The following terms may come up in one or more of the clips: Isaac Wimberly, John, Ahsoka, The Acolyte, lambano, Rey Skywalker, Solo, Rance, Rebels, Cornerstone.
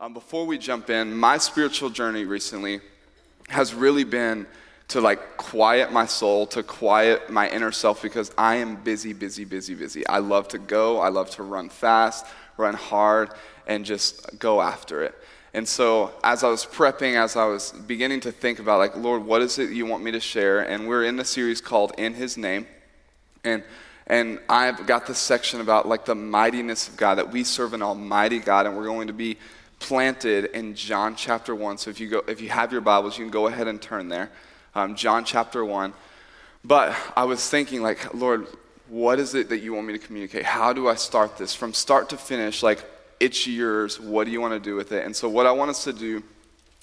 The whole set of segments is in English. And before we jump in, my spiritual journey recently has really been to quiet my soul, to quiet my inner self, because I am busy. I love to go. I love to run fast, run hard, and just go after it. And so as I was prepping, as I was beginning to think about Lord, what is it you want me to share? And we're in a series called In His Name. And I've got this section about the mightiness of God, that we serve an almighty God, and we're going to be planted in John chapter 1. So if you have your Bibles, you can go ahead and turn there. John chapter 1. But I was thinking Lord, what is it that you want me to communicate? How do I start this? From start to finish, it's yours. What do you want to do with it? And so what I want us to do,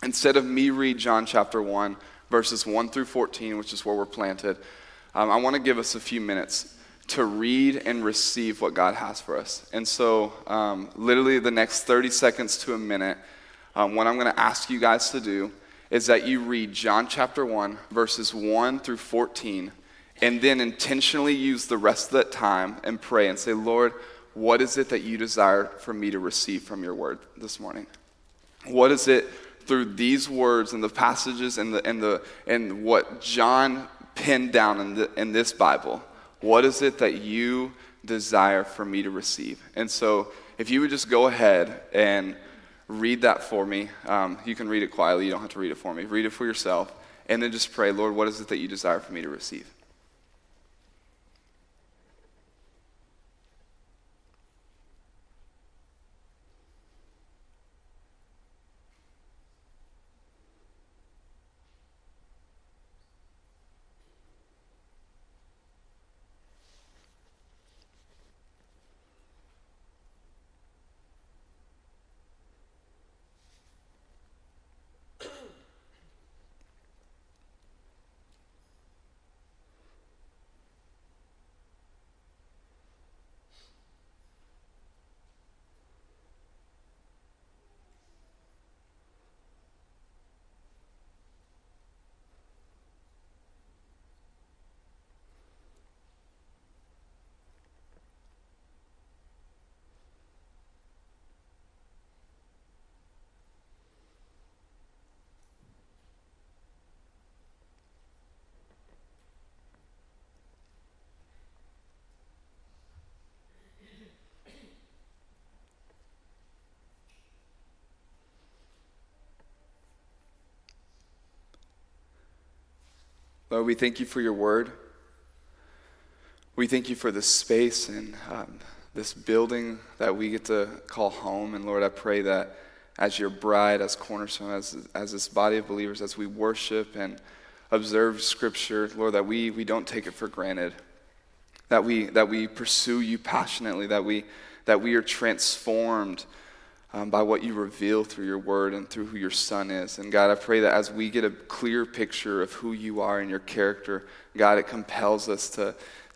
instead of me read John chapter 1, verses 1 through 14, which is where we're planted, I want to give us a few minutes to read and receive what God has for us. And so literally the next 30 seconds to a minute, what I'm going to ask you guys to do is that you read John chapter 1, verses 1 through 14, and then intentionally use the rest of that time and pray and say, Lord, what is it that you desire for me to receive from your word this morning? What is it through these words and the passages and what John pinned down in this Bible? What is it that you desire for me to receive? And so if you would just go ahead and read that for me. You can read it quietly. You don't have to read it for me. Read it for yourself. And then just pray, Lord, what is it that you desire for me to receive? Lord, we thank you for your word. We thank you for this space and this building that we get to call home. And Lord, I pray that as your bride, as Cornerstone, as this body of believers, as we worship and observe scripture, Lord, that we don't take it for granted, that we pursue you passionately, that we are transformed by what you reveal through your word and through who your son is. And God, I pray that as we get a clear picture of who you are and your character, God, it compels us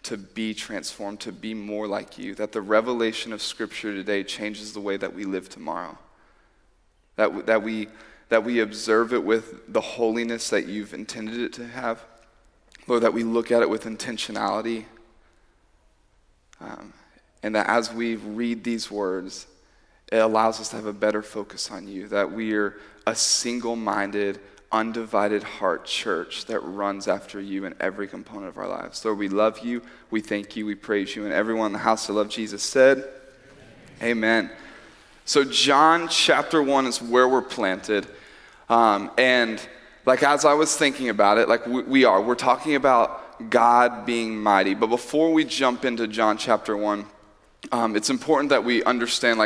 to be transformed, to be more like you, that the revelation of scripture today changes the way that we live tomorrow, that we observe it with the holiness that you've intended it to have, Lord, that we look at it with intentionality, and that as we read these words, it allows us to have a better focus on you, that we are a single-minded, undivided heart church that runs after you in every component of our lives. Lord, we love you, we thank you, we praise you, and everyone in the house that loved Jesus said, Amen. So John chapter 1 is where we're planted, and as I was thinking about it, we're talking about God being mighty. But before we jump into John chapter 1, it's important that we understand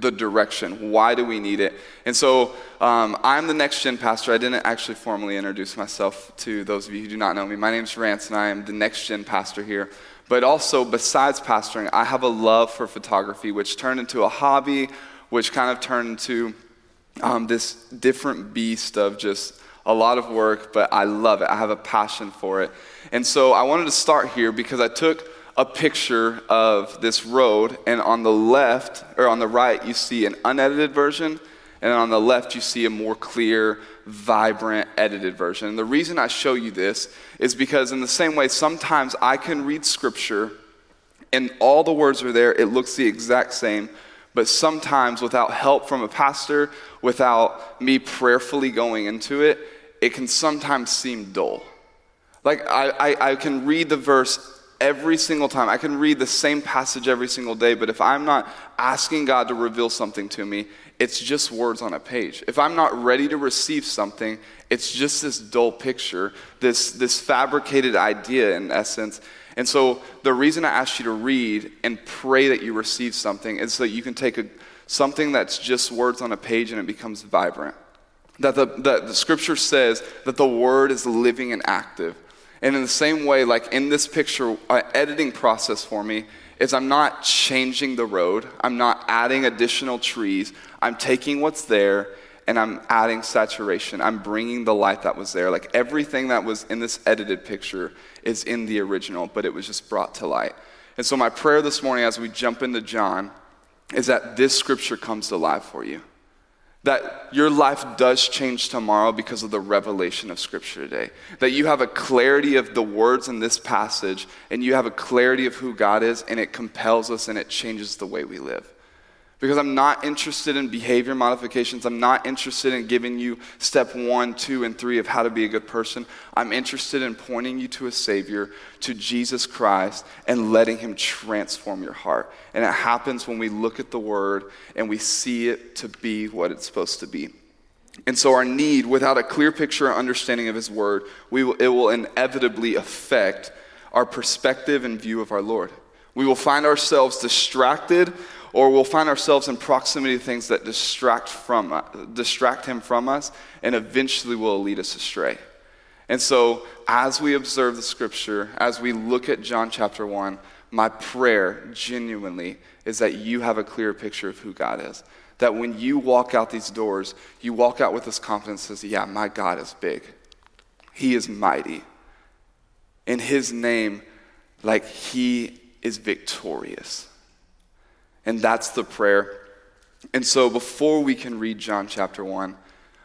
the direction. Why do we need it? And so I'm the Next Gen pastor. I didn't actually formally introduce myself to those of you who do not know me. My name's Rance, and I am the Next Gen pastor here. But also, besides pastoring, I have a love for photography, which turned into a hobby, which kind of turned into this different beast of just a lot of work, but I love it. I have a passion for it. And so I wanted to start here because I took a picture of this road, and on the left, or on the right, you see an unedited version, and on the left you see a more clear, vibrant, edited version. And the reason I show you this is because in the same way, sometimes I can read scripture and all the words are there, it looks the exact same, But sometimes without help from a pastor, without me prayerfully going into it, it can sometimes seem dull. Like I can read the verse every single time. I can read the same passage every single day, but if I'm not asking God to reveal something to me, it's just words on a page. If I'm not ready to receive something, it's just this dull picture, this fabricated idea in essence. And so the reason I asked you to read and pray that you receive something is so that you can take something that's just words on a page and it becomes vibrant. That the scripture says that the word is living and active. And in the same way, like in this picture, editing process for me is I'm not changing the road. I'm not adding additional trees. I'm taking what's there and I'm adding saturation. I'm bringing the light that was there. Like everything that was in this edited picture is in the original, but it was just brought to light. And so my prayer this morning as we jump into John is that this scripture comes alive for you. That your life does change tomorrow because of the revelation of scripture today. That you have a clarity of the words in this passage and you have a clarity of who God is, and it compels us and it changes the way we live. Because I'm not interested in behavior modifications. I'm not interested in giving you step 1, 2, and 3 of how to be a good person. I'm interested in pointing you to a Savior, to Jesus Christ, and letting him transform your heart. And it happens when we look at the word and we see it to be what it's supposed to be. And so our need, without a clear picture or understanding of his word, it will inevitably affect our perspective and view of our Lord. We will find ourselves distracted, or we'll find ourselves in proximity to things that distract him from us and eventually will lead us astray. And so as we observe the scripture, as we look at John chapter 1, my prayer genuinely is that you have a clear picture of who God is. That when you walk out these doors, you walk out with this confidence that, yeah, my God is big. He is mighty. In his name, like he is victorious. And that's the prayer. And so before we can read John chapter 1,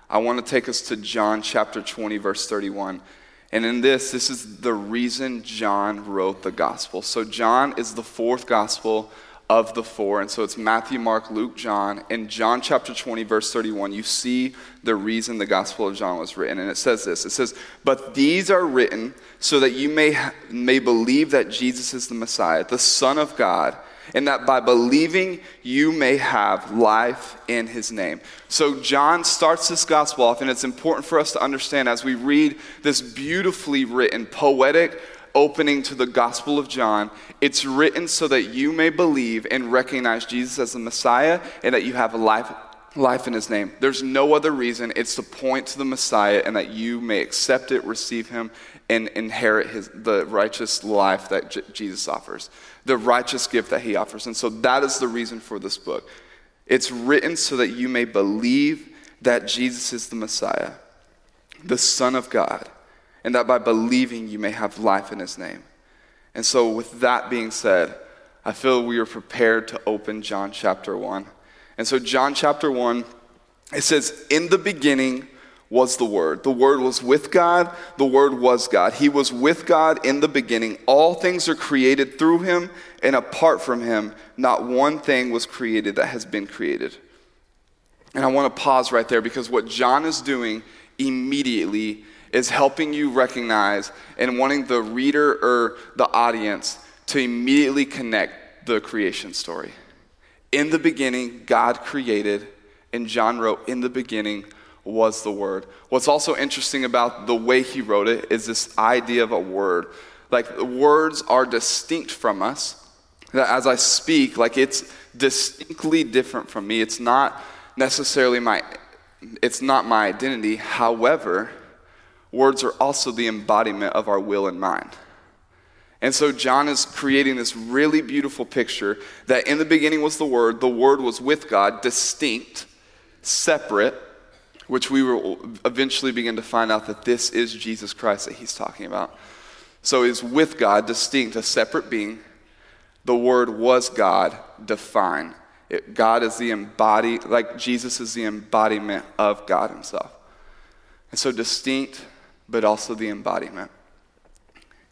I want to take us to John chapter 20, verse 31. And in this is the reason John wrote the gospel. So John is the fourth gospel of the four. And so it's Matthew, Mark, Luke, John. In John chapter 20, verse 31, you see the reason the gospel of John was written. And it says this. It says, "But these are written so that you may believe that Jesus is the Messiah, the Son of God, and that by believing you may have life in his name." So John starts this gospel off, and it's important for us to understand as we read this beautifully written, poetic opening to the gospel of John, it's written so that you may believe and recognize Jesus as the Messiah and that you have life in his name. There's no other reason. It's to point to the Messiah and that you may accept it, receive him, and inherit the righteous life that Jesus offers, the righteous gift that he offers. And so that is the reason for this book. It's written so that you may believe that Jesus is the Messiah, the Son of God, and that by believing you may have life in his name. And so with that being said, I feel we are prepared to open John chapter 1. And so John chapter 1, it says, "In the beginning was the Word. The Word was with God. The Word was God. He was with God in the beginning. All things are created through him, and apart from him, not one thing was created that has been created." And I want to pause right there, because what John is doing immediately is helping you recognize and wanting the reader or the audience to immediately connect the creation story. In the beginning, God created, and John wrote, "In the beginning was the Word." What's also interesting about the way he wrote it is this idea of a word. Like, words are distinct from us. That as I speak, like, it's distinctly different from me. It's not necessarily my identity. However, words are also the embodiment of our will and mind. And so John is creating this really beautiful picture that in the beginning was the Word was with God, distinct, separate, which we will eventually begin to find out that this is Jesus Christ that he's talking about. So he's with God, distinct, a separate being. The Word was God, defined. God is the embodiment, like Jesus is the embodiment of God himself. And so distinct, but also the embodiment.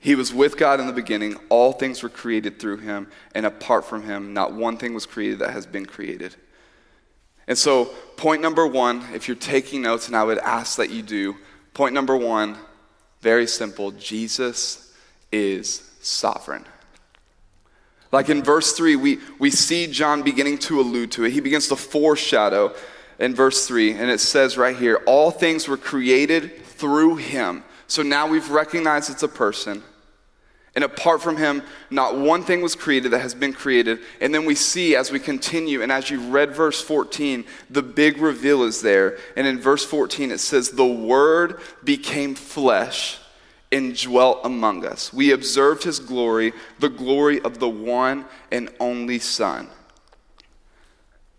He was with God in the beginning. All things were created through him, and apart from him, not one thing was created that has been created. And so, point number one, if you're taking notes, and I would ask that you do, point number one, very simple, Jesus is sovereign. Like in verse 3, we see John beginning to allude to it. He begins to foreshadow in verse 3, and it says right here, all things were created through him. So now we've recognized it's a person. And apart from him, not one thing was created that has been created. And then we see as we continue, and as you read verse 14, the big reveal is there. And in verse 14, it says, the Word became flesh and dwelt among us. We observed his glory, the glory of the one and only Son.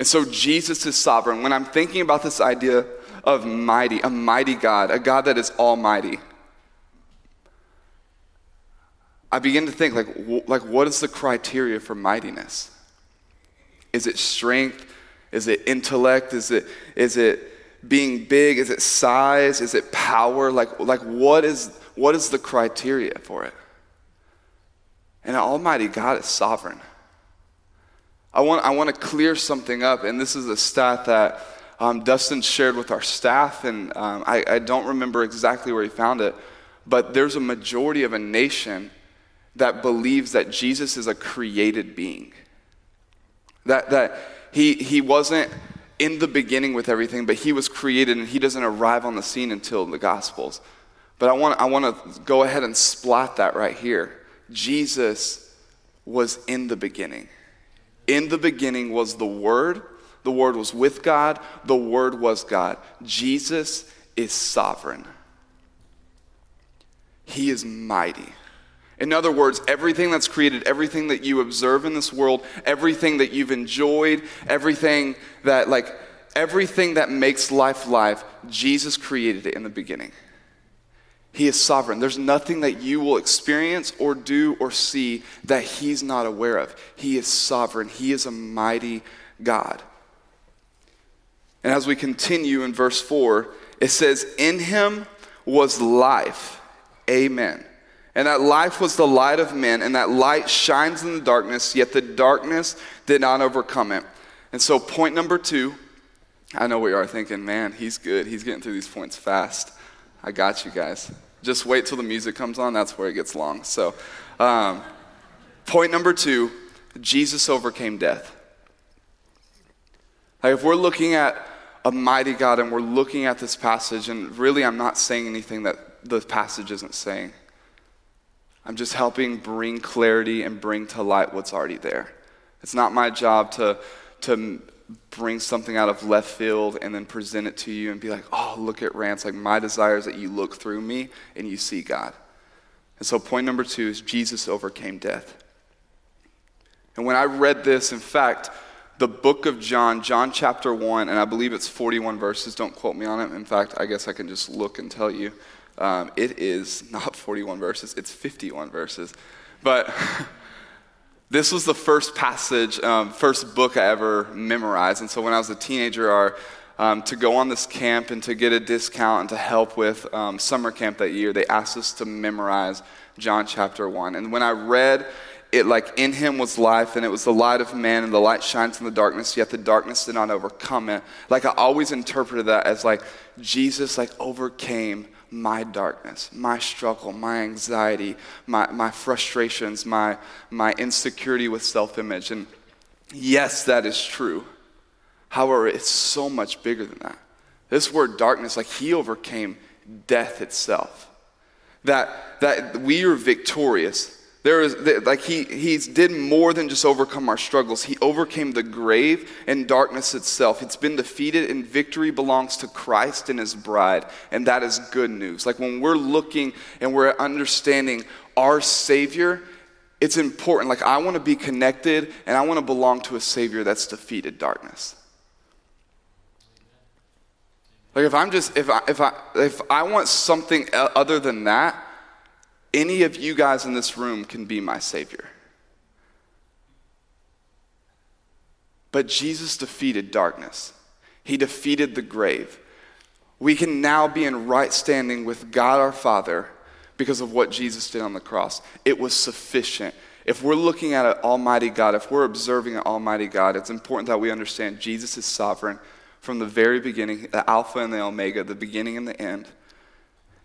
And so Jesus is sovereign. When I'm thinking about this idea of mighty, a mighty God, a God that is almighty, I begin to think, like what is the criteria for mightiness? Is it strength? Is it intellect? Is it being big? Is it size? Is it power? Like what is the criteria for it? And an almighty God is sovereign. I want to clear something up, and this is a stat that Dustin shared with our staff, and I don't remember exactly where he found it, but there's a majority of a nation that believes that Jesus is a created being. That he wasn't in the beginning with everything, but he was created, and he doesn't arrive on the scene until the Gospels. But I want to go ahead and splat that right here. Jesus was in the beginning. In the beginning was the Word. The Word was with God. The Word was God. Jesus is sovereign. He is mighty. In other words, everything that's created, everything that you observe in this world, everything that you've enjoyed, everything that makes life, Jesus created it in the beginning. He is sovereign. There's nothing that you will experience or do or see that he's not aware of. He is sovereign. He is a mighty God. And as we continue in verse 4, it says, in him was life. Amen. And that life was the light of men, and that light shines in the darkness, yet the darkness did not overcome it. And so point number two, I know we are thinking, man, he's good. He's getting through these points fast. I got you guys. Just wait till the music comes on. That's where it gets long. So point number two, Jesus overcame death. Like if we're looking at a mighty God and we're looking at this passage, and really I'm not saying anything that the passage isn't saying. I'm just helping bring clarity and bring to light what's already there. It's not my job to bring something out of left field and then present it to you and be like, oh, look at Rance. Like my desire is that you look through me and you see God. And so point number two is Jesus overcame death. And when I read this, in fact, the book of John, John chapter 1, and I believe it's 41 verses. Don't quote me on it. In fact, I guess I can just look and tell you. It is not 41 verses, it's 51 verses. But this was the first passage, first book I ever memorized. And so when I was a teenager, to go on this camp and to get a discount and to help with summer camp that year, they asked us to memorize John chapter 1. And when I read it, like, in him was life, and it was the light of man, and the light shines in the darkness, yet the darkness did not overcome it. Like, I always interpreted that as, like, Jesus, like, overcame my darkness, my struggle, my anxiety, my frustrations, my insecurity with self-image. And yes, that is true. However, it's so much bigger than that. This word darkness, like, he overcame death itself. That we are victorious. There is, like, he did more than just overcome our struggles. He overcame the grave and darkness itself. It's been defeated, and victory belongs to Christ and his bride, and that is good news. Like, when we're looking and we're understanding our Savior, it's important. Like, I want to be connected, and I want to belong to a Savior that's defeated darkness. Like, if I want something other than that, any of you guys in this room can be my Savior. But Jesus defeated darkness. He defeated the grave. We can now be in right standing with God our Father because of what Jesus did on the cross. It was sufficient. If we're looking at an almighty God, if we're observing an almighty God, it's important that we understand Jesus is sovereign from the very beginning, the Alpha and the Omega, the beginning and the end.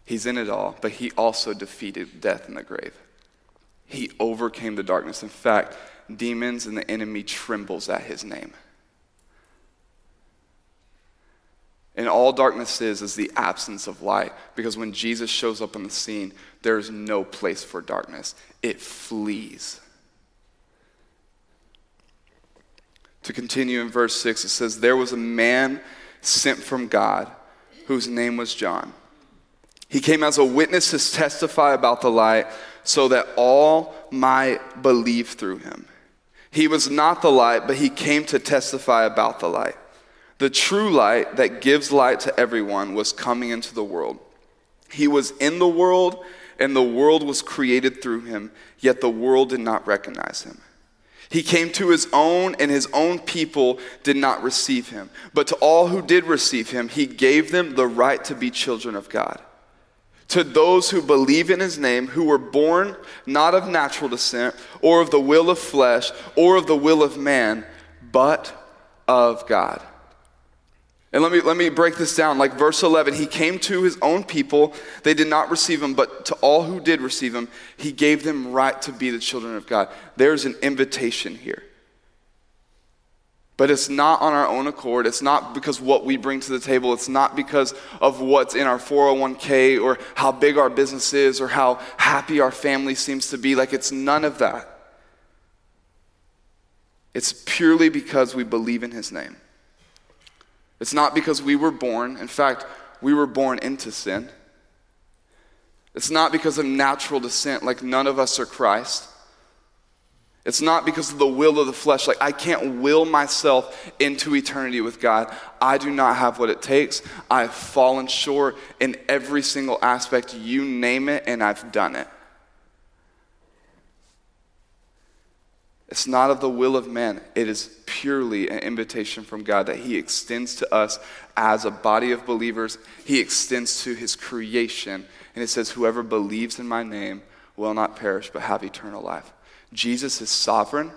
He's in it all, but he also defeated death and the grave. He overcame the darkness. In fact, demons and the enemy trembles at his name. And all darkness is the absence of light, because when Jesus shows up on the scene, there is no place for darkness. It flees. To continue in verse 6, it says, "There was a man sent from God whose name was John. He came as a witness to testify about the light so that all might believe through him. He was not the light, but he came to testify about the light. The true light that gives light to everyone was coming into the world. He was in the world, and the world was created through him, yet the world did not recognize him. He came to his own, and his own people did not receive him. But to all who did receive him, he gave them the right to be children of God. To those who believe in his name, who were born not of natural descent, or of the will of flesh, or of the will of man, but of God." And let me break this down. Like verse 11, he came to his own people. They did not receive him, but to all who did receive him, he gave them right to be the children of God. There's an invitation here. But it's not on our own accord. It's not because what we bring to the table. It's not because of what's in our 401k or how big our business is or how happy our family seems to be. Like, it's none of that. It's purely because we believe in his name. It's not because we were born. In fact, we were born into sin. It's not because of natural descent, like none of us are Christ. It's not because of the will of the flesh, like I can't will myself into eternity with God. I do not have what it takes. I have fallen short in every single aspect. You name it, and I've done it. It's not of the will of man. It is purely an invitation from God that he extends to us as a body of believers. He extends to his creation. And it says, "Whoever believes in my name will not perish but have eternal life." Jesus is sovereign.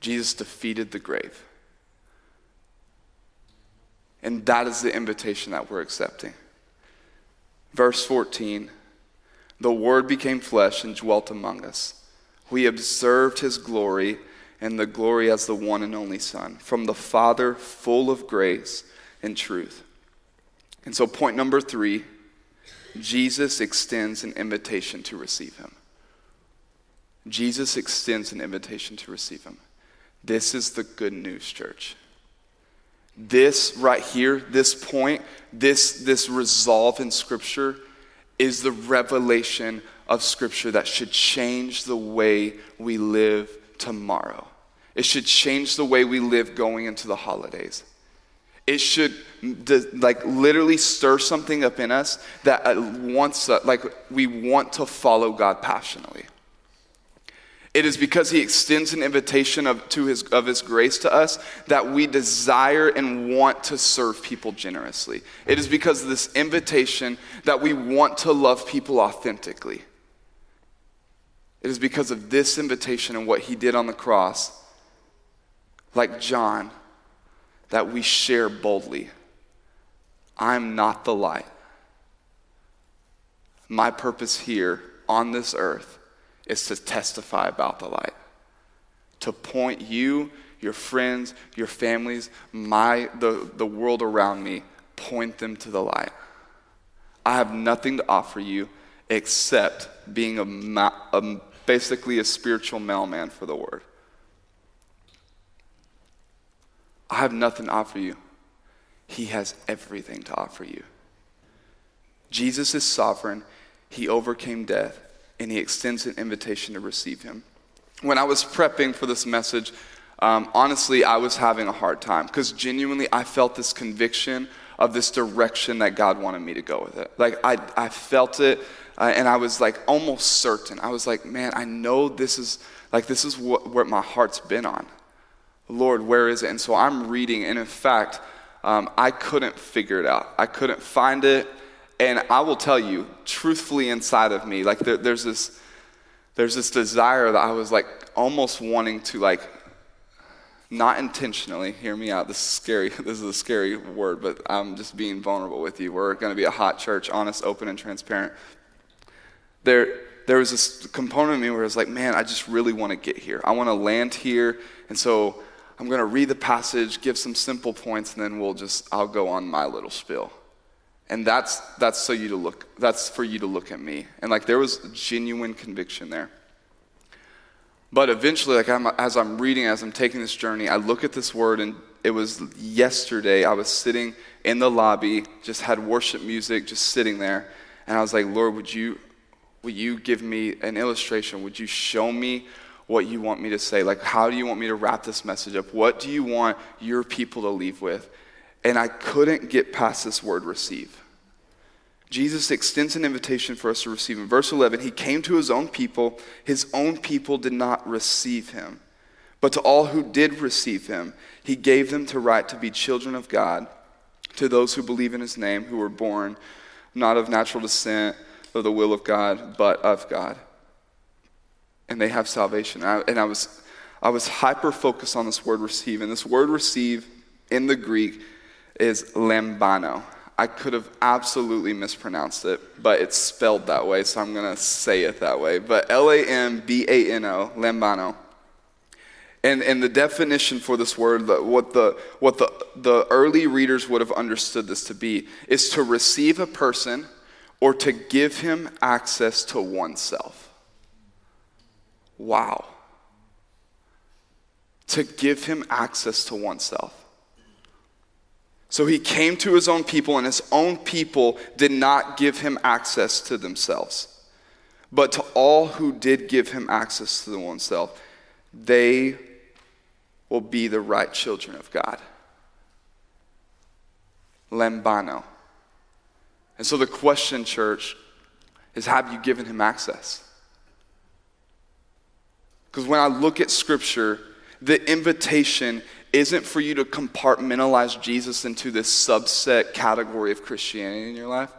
Jesus defeated the grave. And that is the invitation that we're accepting. Verse 14, "The Word became flesh and dwelt among us. We observed his glory, and the glory as the one and only Son, from the Father, full of grace and truth." And so point number 3, Jesus extends an invitation to receive him. Jesus extends an invitation to receive him. This is the good news, church. This right here, this point, this resolve in Scripture is the revelation of Scripture that should change the way we live tomorrow. It should change the way we live going into the holidays. It should literally stir something up in us that wants, we want to follow God passionately. It is because he extends an invitation of his grace to us that we desire and want to serve people generously. It is because of this invitation that we want to love people authentically. It is because of this invitation and what he did on the cross, like John, that we share boldly. I'm not the light. My purpose here on this earth is to testify about the light, to point you, your friends, your families, the world around me, point them to the light. I have nothing to offer you except being basically a spiritual mailman for the Word. I have nothing to offer you. He has everything to offer you. Jesus is sovereign. He overcame death, and he extends an invitation to receive him. When I was prepping for this message, honestly, I was having a hard time because genuinely I felt this conviction of this direction that God wanted me to go with it. Like I felt it, and I was like almost certain. I was like, man, I know this is what my heart's been on. Lord, where is it? And so I'm reading, and in fact, I couldn't figure it out. I couldn't find it, And I will tell you, truthfully, inside of me, like there's this desire that I was like almost wanting to, like, not intentionally, hear me out, this is a scary word, but I'm just being vulnerable with you. We're gonna be a hot church, honest, open, and transparent. There was this component of me where I was like, man, I just really wanna get here. I wanna land here, and so I'm gonna read the passage, give some simple points, and then I'll go on my little spiel. And that's for you to look at me. And like there was genuine conviction there. But eventually, like as I'm taking this journey, I look at this word, and it was yesterday, I was sitting in the lobby, just had worship music, just sitting there, and I was like, Lord, will you give me an illustration? Would you show me what you want me to say? Like, how do you want me to wrap this message up? What do you want your people to leave with? And I couldn't get past this word, receive. Jesus extends an invitation for us to receive. In verse 11, he came to his own people did not receive him. But to all who did receive him, he gave them the right to be children of God, to those who believe in his name, who were born not of natural descent, of the will of God, but of God. And they have salvation. And I was hyper-focused on this word receive. And this word receive in the Greek is lambano. I could have absolutely mispronounced it, but it's spelled that way, so I'm going to say it that way. But L-A-M-B-A-N-O, lambano. And the definition for this word, what the early readers would have understood this to be, is to receive a person or to give him access to oneself. Wow. To give him access to oneself. So he came to his own people, and his own people did not give him access to themselves. But to all who did give him access to oneself, they will be the right children of God. Lambano. And so the question, church, is, have you given him access? Because when I look at Scripture, the invitation isn't for you to compartmentalize Jesus into this subset category of Christianity in your life.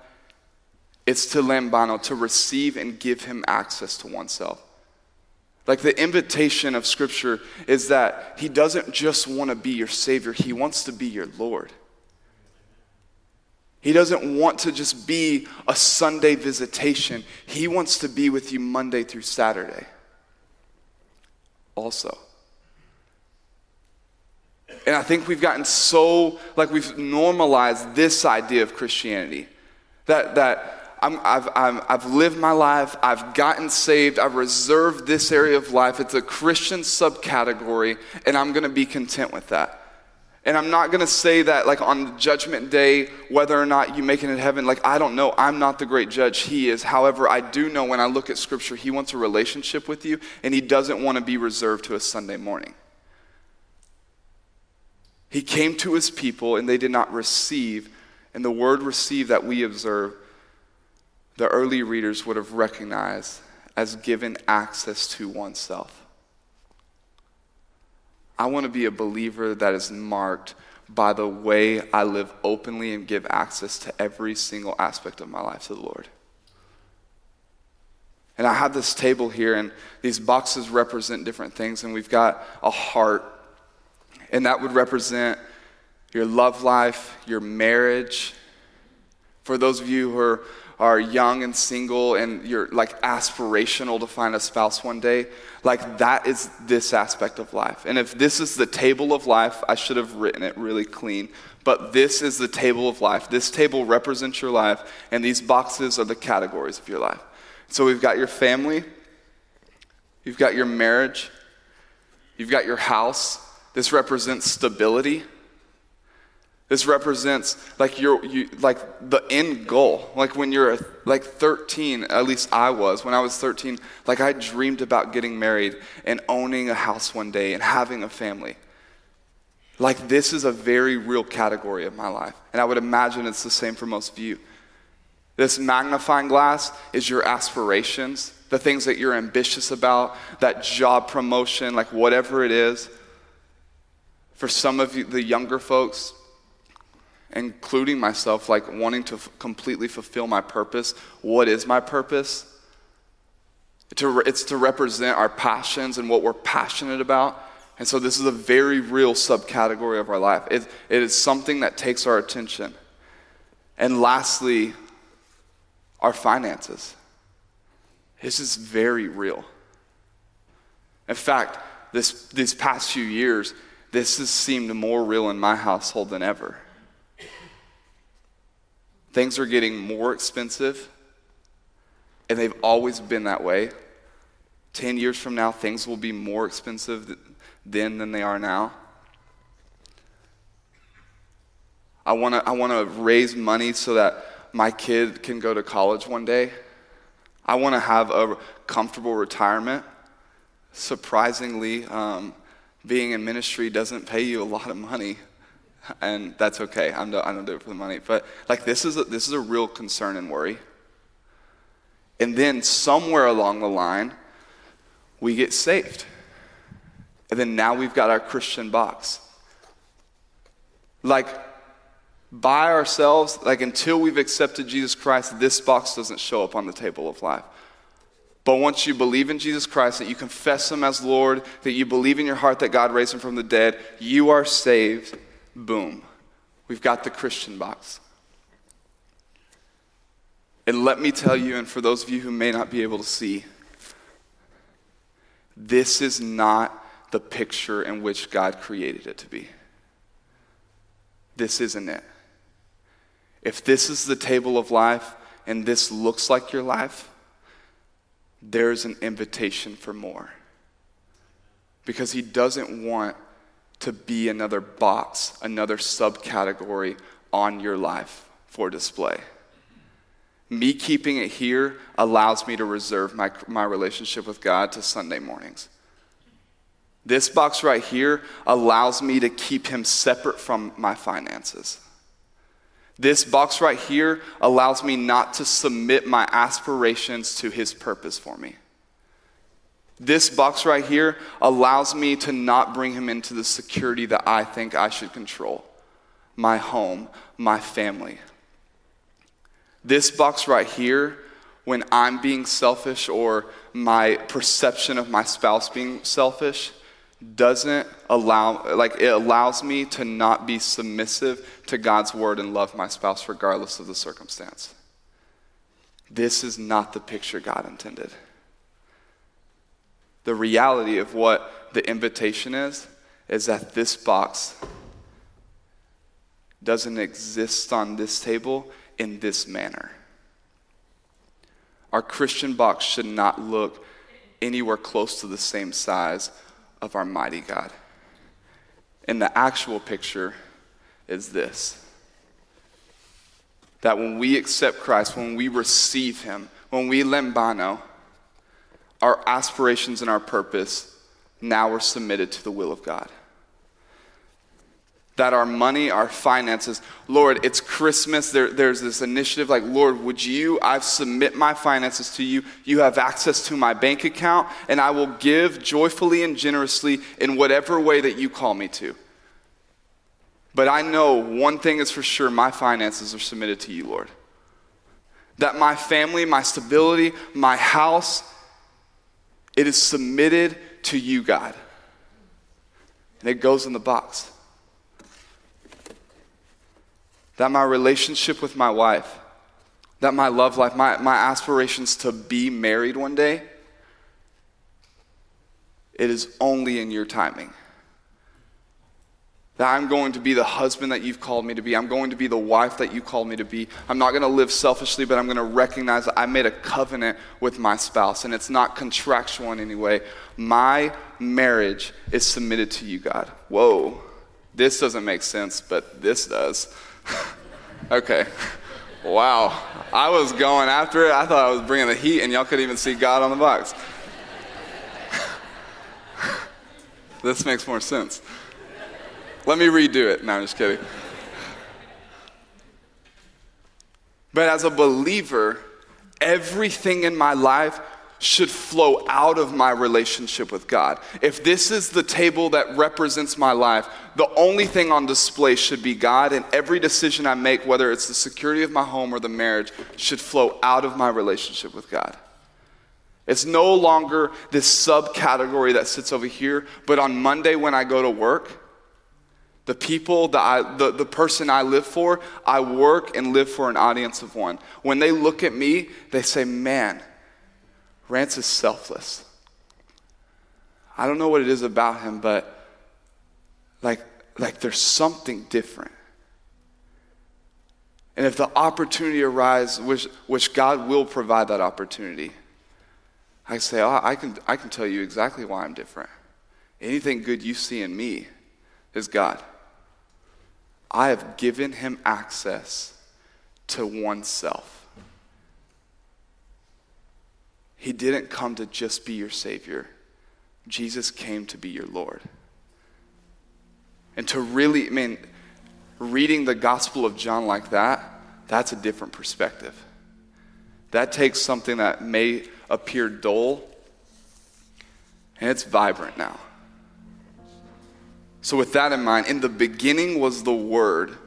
It's to lambano, to receive and give him access to oneself. Like the invitation of Scripture is that he doesn't just want to be your Savior, he wants to be your Lord. He doesn't want to just be a Sunday visitation. He wants to be with you Monday through Saturday also. And I think we've gotten so, like, we've normalized this idea of Christianity. That I've lived my life, I've gotten saved, I've reserved this area of life. It's a Christian subcategory, and I'm going to be content with that. And I'm not going to say that, like, on Judgment Day, whether or not you make it in heaven, like, I don't know. I'm not the great judge. He is. However, I do know when I look at Scripture, he wants a relationship with you, and he doesn't want to be reserved to a Sunday morning. He came to his people, and they did not receive. And the word receive that we observe, the early readers would have recognized as given access to oneself. I want to be a believer that is marked by the way I live openly and give access to every single aspect of my life to the Lord. And I have this table here, and these boxes represent different things, and we've got a heart. And that would represent your love life, your marriage. For those of you who are young and single and you're like aspirational to find a spouse one day, like that is this aspect of life. And if this is the table of life, I should have written it really clean, but this is the table of life. This table represents your life, and these boxes are the categories of your life. So we've got your family, you've got your marriage, you've got your house. This represents stability. This represents like like the end goal. Like when you're like 13, at least I was. When I was 13, like I dreamed about getting married and owning a house one day and having a family. Like this is a very real category of my life. And I would imagine it's the same for most of you. This magnifying glass is your aspirations, the things that you're ambitious about, that job promotion, like whatever it is. For some of you, the younger folks, including myself, like wanting to completely fulfill my purpose. What is my purpose? It's to represent our passions and what we're passionate about. And so this is a very real subcategory of our life. It is something that takes our attention. And lastly, our finances. This is very real. In fact, these past few years, this has seemed more real in my household than ever. Things are getting more expensive, and they've always been that way. 10 years from now, things will be more expensive then than they are now. I want to raise money so that my kid can go to college one day. I want to have a comfortable retirement. Surprisingly, being in ministry doesn't pay you a lot of money, and that's okay. I don't do it for the money, but like this is a real concern and worry. And then somewhere along the line, we get saved, and then now we've got our Christian box. Like by ourselves, like until we've accepted Jesus Christ, this box doesn't show up on the table of life. But once you believe in Jesus Christ, that you confess him as Lord, that you believe in your heart that God raised him from the dead, you are saved. Boom. We've got the Christian box. And let me tell you, and for those of you who may not be able to see, this is not the picture in which God created it to be. This isn't it. If this is the table of life and this looks like your life, there's an invitation for more. Because he doesn't want to be another box, another subcategory on your life for display. Me keeping it here allows me to reserve my relationship with God to Sunday mornings. This box right here allows me to keep him separate from my finances. This box right here allows me not to submit my aspirations to his purpose for me. This box right here allows me to not bring him into the security that I think I should control. My home, my family. This box right here, when I'm being selfish or my perception of my spouse being selfish, doesn't allow, like it allows me to not be submissive to God's word and love my spouse regardless of the circumstance. This is not the picture God intended. The reality of what the invitation is that this box doesn't exist on this table in this manner. Our Christian box should not look anywhere close to the same size of our mighty God. And the actual picture is this. That when we accept Christ, when we receive him, when we lambano, our aspirations and our purpose now are submitted to the will of God. That our money, our finances, Lord, it's Christmas, there's this initiative like, Lord, would you, I submit my finances to you, you have access to my bank account, and I will give joyfully and generously in whatever way that you call me to. But I know one thing is for sure, my finances are submitted to you, Lord. That my family, my stability, my house, it is submitted to you, God. And it goes in the box. That my relationship with my wife, that my love life, my aspirations to be married one day, it is only in your timing. That I'm going to be the husband that you've called me to be. I'm going to be the wife that you called me to be. I'm not going to live selfishly, but I'm going to recognize that I made a covenant with my spouse, and it's not contractual in any way. My marriage is submitted to you, God. Whoa, this doesn't make sense, but this does. Okay. Wow. I was going after it. I thought I was bringing the heat, and y'all couldn't even see God on the box. This makes more sense. Let me redo it. No, I'm just kidding. But as a believer, everything in my life should flow out of my relationship with God. If this is the table that represents my life, the only thing on display should be God, and every decision I make, whether it's the security of my home or the marriage, should flow out of my relationship with God. It's no longer this subcategory that sits over here, but on Monday when I go to work, the people, the person I live for, I work and live for an audience of one. When they look at me, they say, man, Rance is selfless. I don't know what it is about him, but like there's something different. And if the opportunity arises, which God will provide that opportunity, I say, oh, I can tell you exactly why I'm different. Anything good you see in me is God. I have given him access to oneself. He didn't come to just be your Savior. Jesus came to be your Lord. And to really, reading the Gospel of John like that, that's a different perspective. That takes something that may appear dull, and it's vibrant now. So with that in mind, in the beginning was the Word.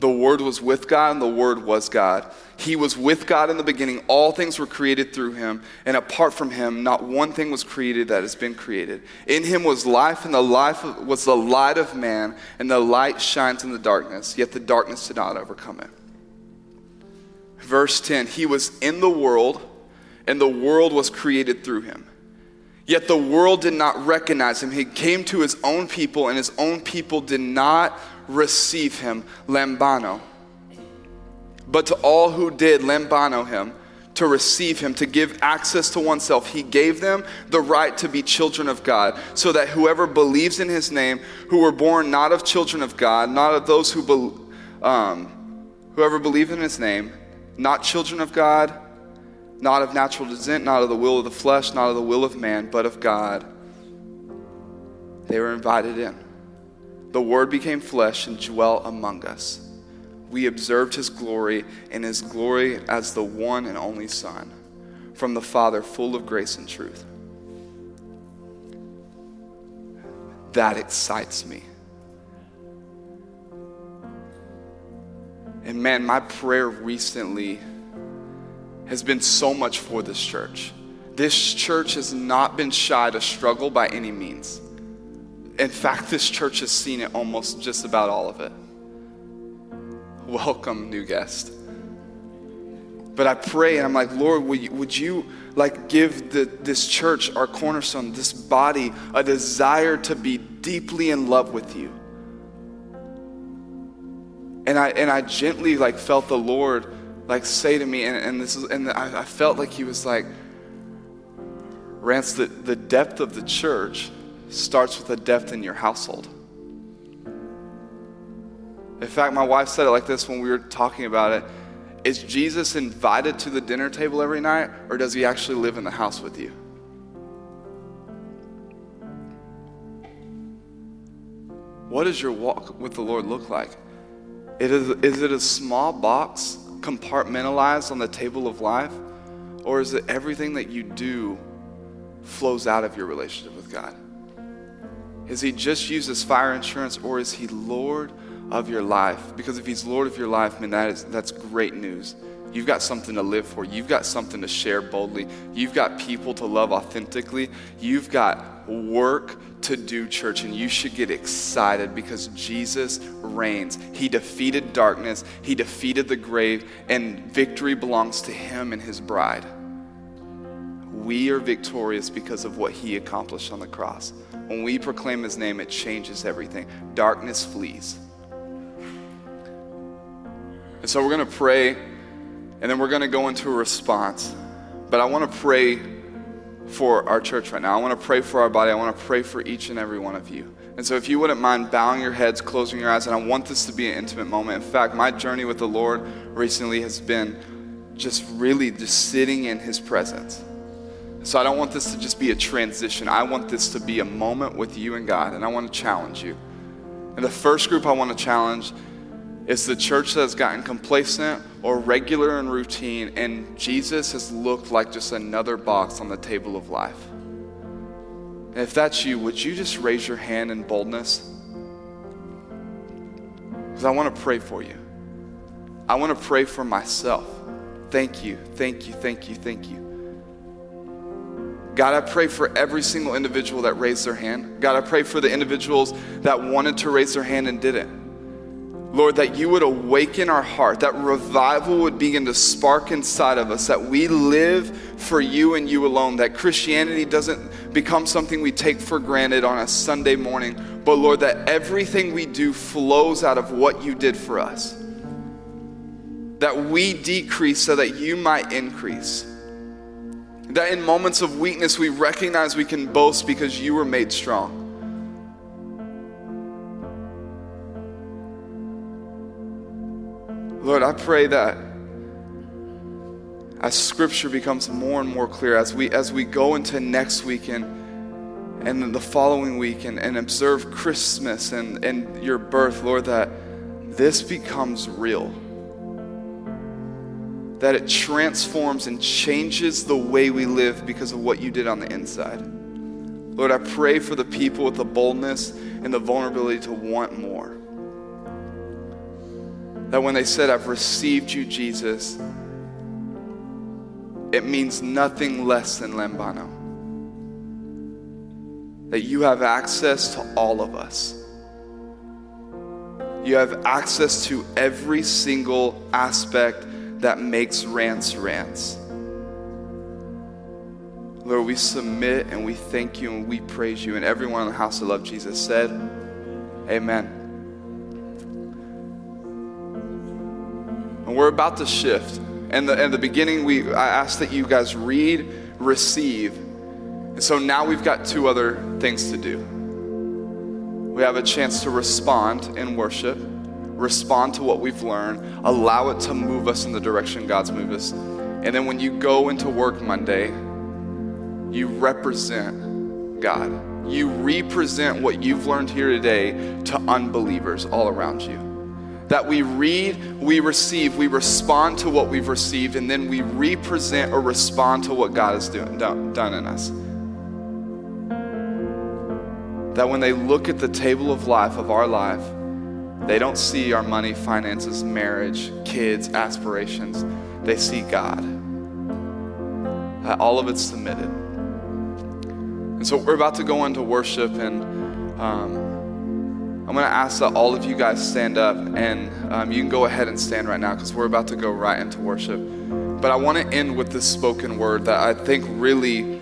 The Word was with God, and the Word was God. He was with God in the beginning. All things were created through him, and apart from him, not one thing was created that has been created. In him was life, and the life was the light of man, and the light shines in the darkness, yet the darkness did not overcome it. Verse 10, he was in the world, and the world was created through him. Yet the world did not recognize him. He came to his own people, and his own people did not receive him, lambano. But to all who did lambano him, to receive him, to give access to oneself, he gave them the right to be children of God, so that whoever believes in his name, who were born not of children of God, not of those who whoever believed in his name, not children of God, not of natural descent, not of the will of the flesh, not of the will of man, but of God. They were invited in. The Word became flesh and dwelt among us. We observed his glory, and his glory as the one and only Son, from the Father, full of grace and truth. That excites me. And man, my prayer recently has been so much for this church. This church has not been shy to struggle by any means. In fact, this church has seen it almost just about all of it. Welcome, new guest. But I pray, and I'm like, Lord, would you give this church, our Cornerstone, this body, a desire to be deeply in love with you. And I gently felt the Lord say to me, I felt like he was like, Rance, the depth of the church starts with the depth in your household. In fact, my wife said it like this when we were talking about it. Is Jesus invited to the dinner table every night, or does he actually live in the house with you? What does your walk with the Lord look like? Is it a small box compartmentalized on the table of life, or is it everything that you do flows out of your relationship with God? Is he just used as fire insurance, or is he Lord of your life? Because if he's Lord of your life, that's great news. You've got something to live for. You've got something to share boldly. You've got people to love authentically. You've got work to do, church, and you should get excited because Jesus reigns. He defeated darkness. He defeated the grave, and victory belongs to him and his bride. We are victorious because of what he accomplished on the cross. When we proclaim his name, it changes everything. Darkness flees. And so we're going to pray, and then we're going to go into a response. But I want to pray for our church right now. I want to pray for our body. I want to pray for each and every one of you. And so if you wouldn't mind bowing your heads, closing your eyes, and I want this to be an intimate moment. In fact, my journey with the Lord recently has been just sitting in his presence. So I don't want this to just be a transition. I want this to be a moment with you and God, and I want to challenge you. And the first group I want to challenge It's the church that's gotten complacent or regular and routine, and Jesus has looked like just another box on the table of life. And if that's you, would you just raise your hand in boldness? Because I want to pray for you. I want to pray for myself. Thank you, thank you, thank you, thank you. God, I pray for every single individual that raised their hand. God, I pray for the individuals that wanted to raise their hand and didn't. Lord, that you would awaken our heart, that revival would begin to spark inside of us, that we live for you and you alone, that Christianity doesn't become something we take for granted on a Sunday morning, but Lord, that everything we do flows out of what you did for us, that we decrease so that you might increase, that in moments of weakness we recognize we can boast because you were made strong. Lord, I pray that as Scripture becomes more and more clear, as we go into next week and the following week and observe Christmas and your birth, Lord, that this becomes real. That it transforms and changes the way we live because of what you did on the inside. Lord, I pray for the people with the boldness and the vulnerability to want more. That when they said, I've received you, Jesus, it means nothing less than lambano. That you have access to all of us. You have access to every single aspect that makes Rance, Rance. Lord, we submit and we thank you and we praise you. And everyone in the house that loved Jesus said, amen. And we're about to shift. In the beginning, I asked that you guys read, receive. And so now we've got two other things to do. We have a chance to respond in worship, respond to what we've learned, allow it to move us in the direction God's moved us. And then when you go into work Monday, you represent God. You represent what you've learned here today to unbelievers all around you. That we read, we receive, we respond to what we've received, and then we represent or respond to what God has done in us. That when they look at the table of life, of our life, they don't see our money, finances, marriage, kids, aspirations. They see God. That all of it's submitted. And so we're about to go into worship, and I'm going to ask that all of you guys stand up, and you can go ahead and stand right now because we're about to go right into worship. But I want to end with this spoken word that I think really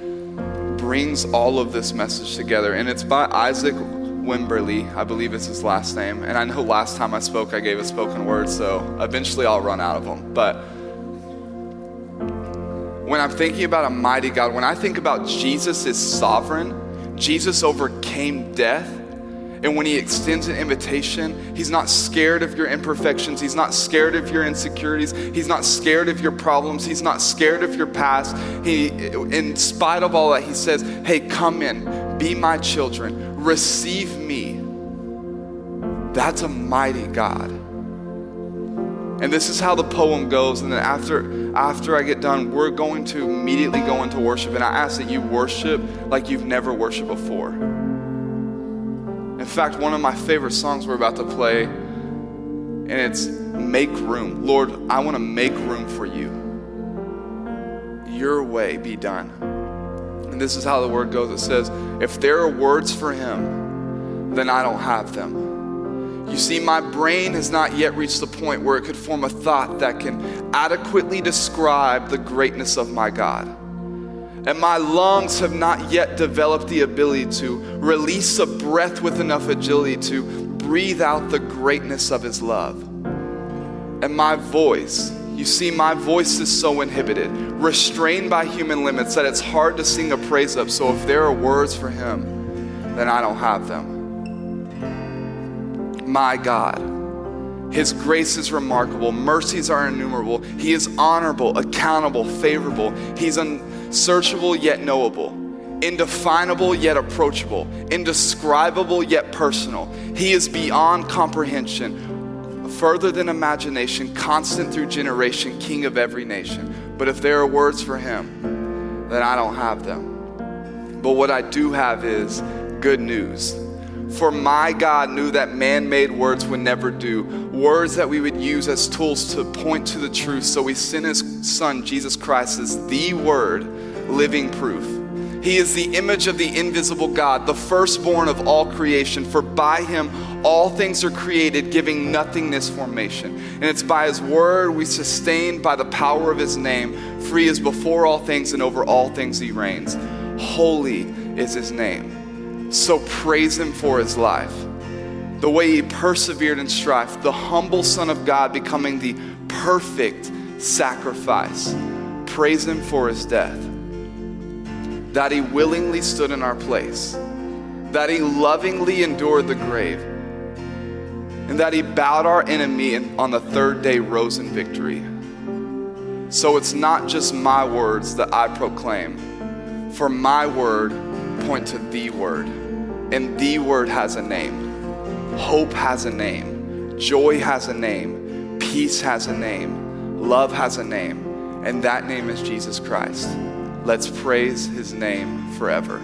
brings all of this message together. And it's by Isaac Wimberly. I believe it's his last name. And I know last time I spoke, I gave a spoken word, so eventually I'll run out of them. But when I'm thinking about a mighty God, when I think about Jesus is sovereign, Jesus overcame death. And when he extends an invitation, he's not scared of your imperfections. He's not scared of your insecurities. He's not scared of your problems. He's not scared of your past. He, in spite of all that, he says, hey, come in, be my children, receive me. That's a mighty God. And this is how the poem goes. And then after I get done, we're going to immediately go into worship. And I ask that you worship like you've never worshiped before. In fact, one of my favorite songs we're about to play, and it's Make Room. Lord, I want to make room for you. Your way be done. And this is how the word goes. It says, if there are words for him, then I don't have them. You see, my brain has not yet reached the point where it could form a thought that can adequately describe the greatness of my God. And my lungs have not yet developed the ability to release a breath with enough agility to breathe out the greatness of his love. And my voice, you see, my voice is so inhibited, restrained by human limits that it's hard to sing a praise up. So if there are words for him, then I don't have them. My God. His grace is remarkable. Mercies are innumerable. He is honorable, accountable, favorable. He's unsearchable yet knowable, indefinable yet approachable, indescribable yet personal. He is beyond comprehension, further than imagination, constant through generation, King of every nation. But if there are words for him, then I don't have them. But what I do have is good news. For my God knew that man-made words would never do, words that we would use as tools to point to the truth. So he sent his son, Jesus Christ, as the word, living proof. He is the image of the invisible God, the firstborn of all creation. For by him, all things are created, giving nothingness formation. And it's by his word we sustain by the power of his name. Free is before all things and over all things he reigns. Holy is his name. So praise him for his life. The way he persevered in strife, the humble Son of God becoming the perfect sacrifice. Praise him for his death. That he willingly stood in our place, that he lovingly endured the grave, and that he bowed our enemy and on the third day rose in victory. So it's not just my words that I proclaim, for my word point to the word, and the word has a name. Hope has a name, joy has a name, peace has a name, love has a name, and that name is Jesus Christ. Let's praise his name forever.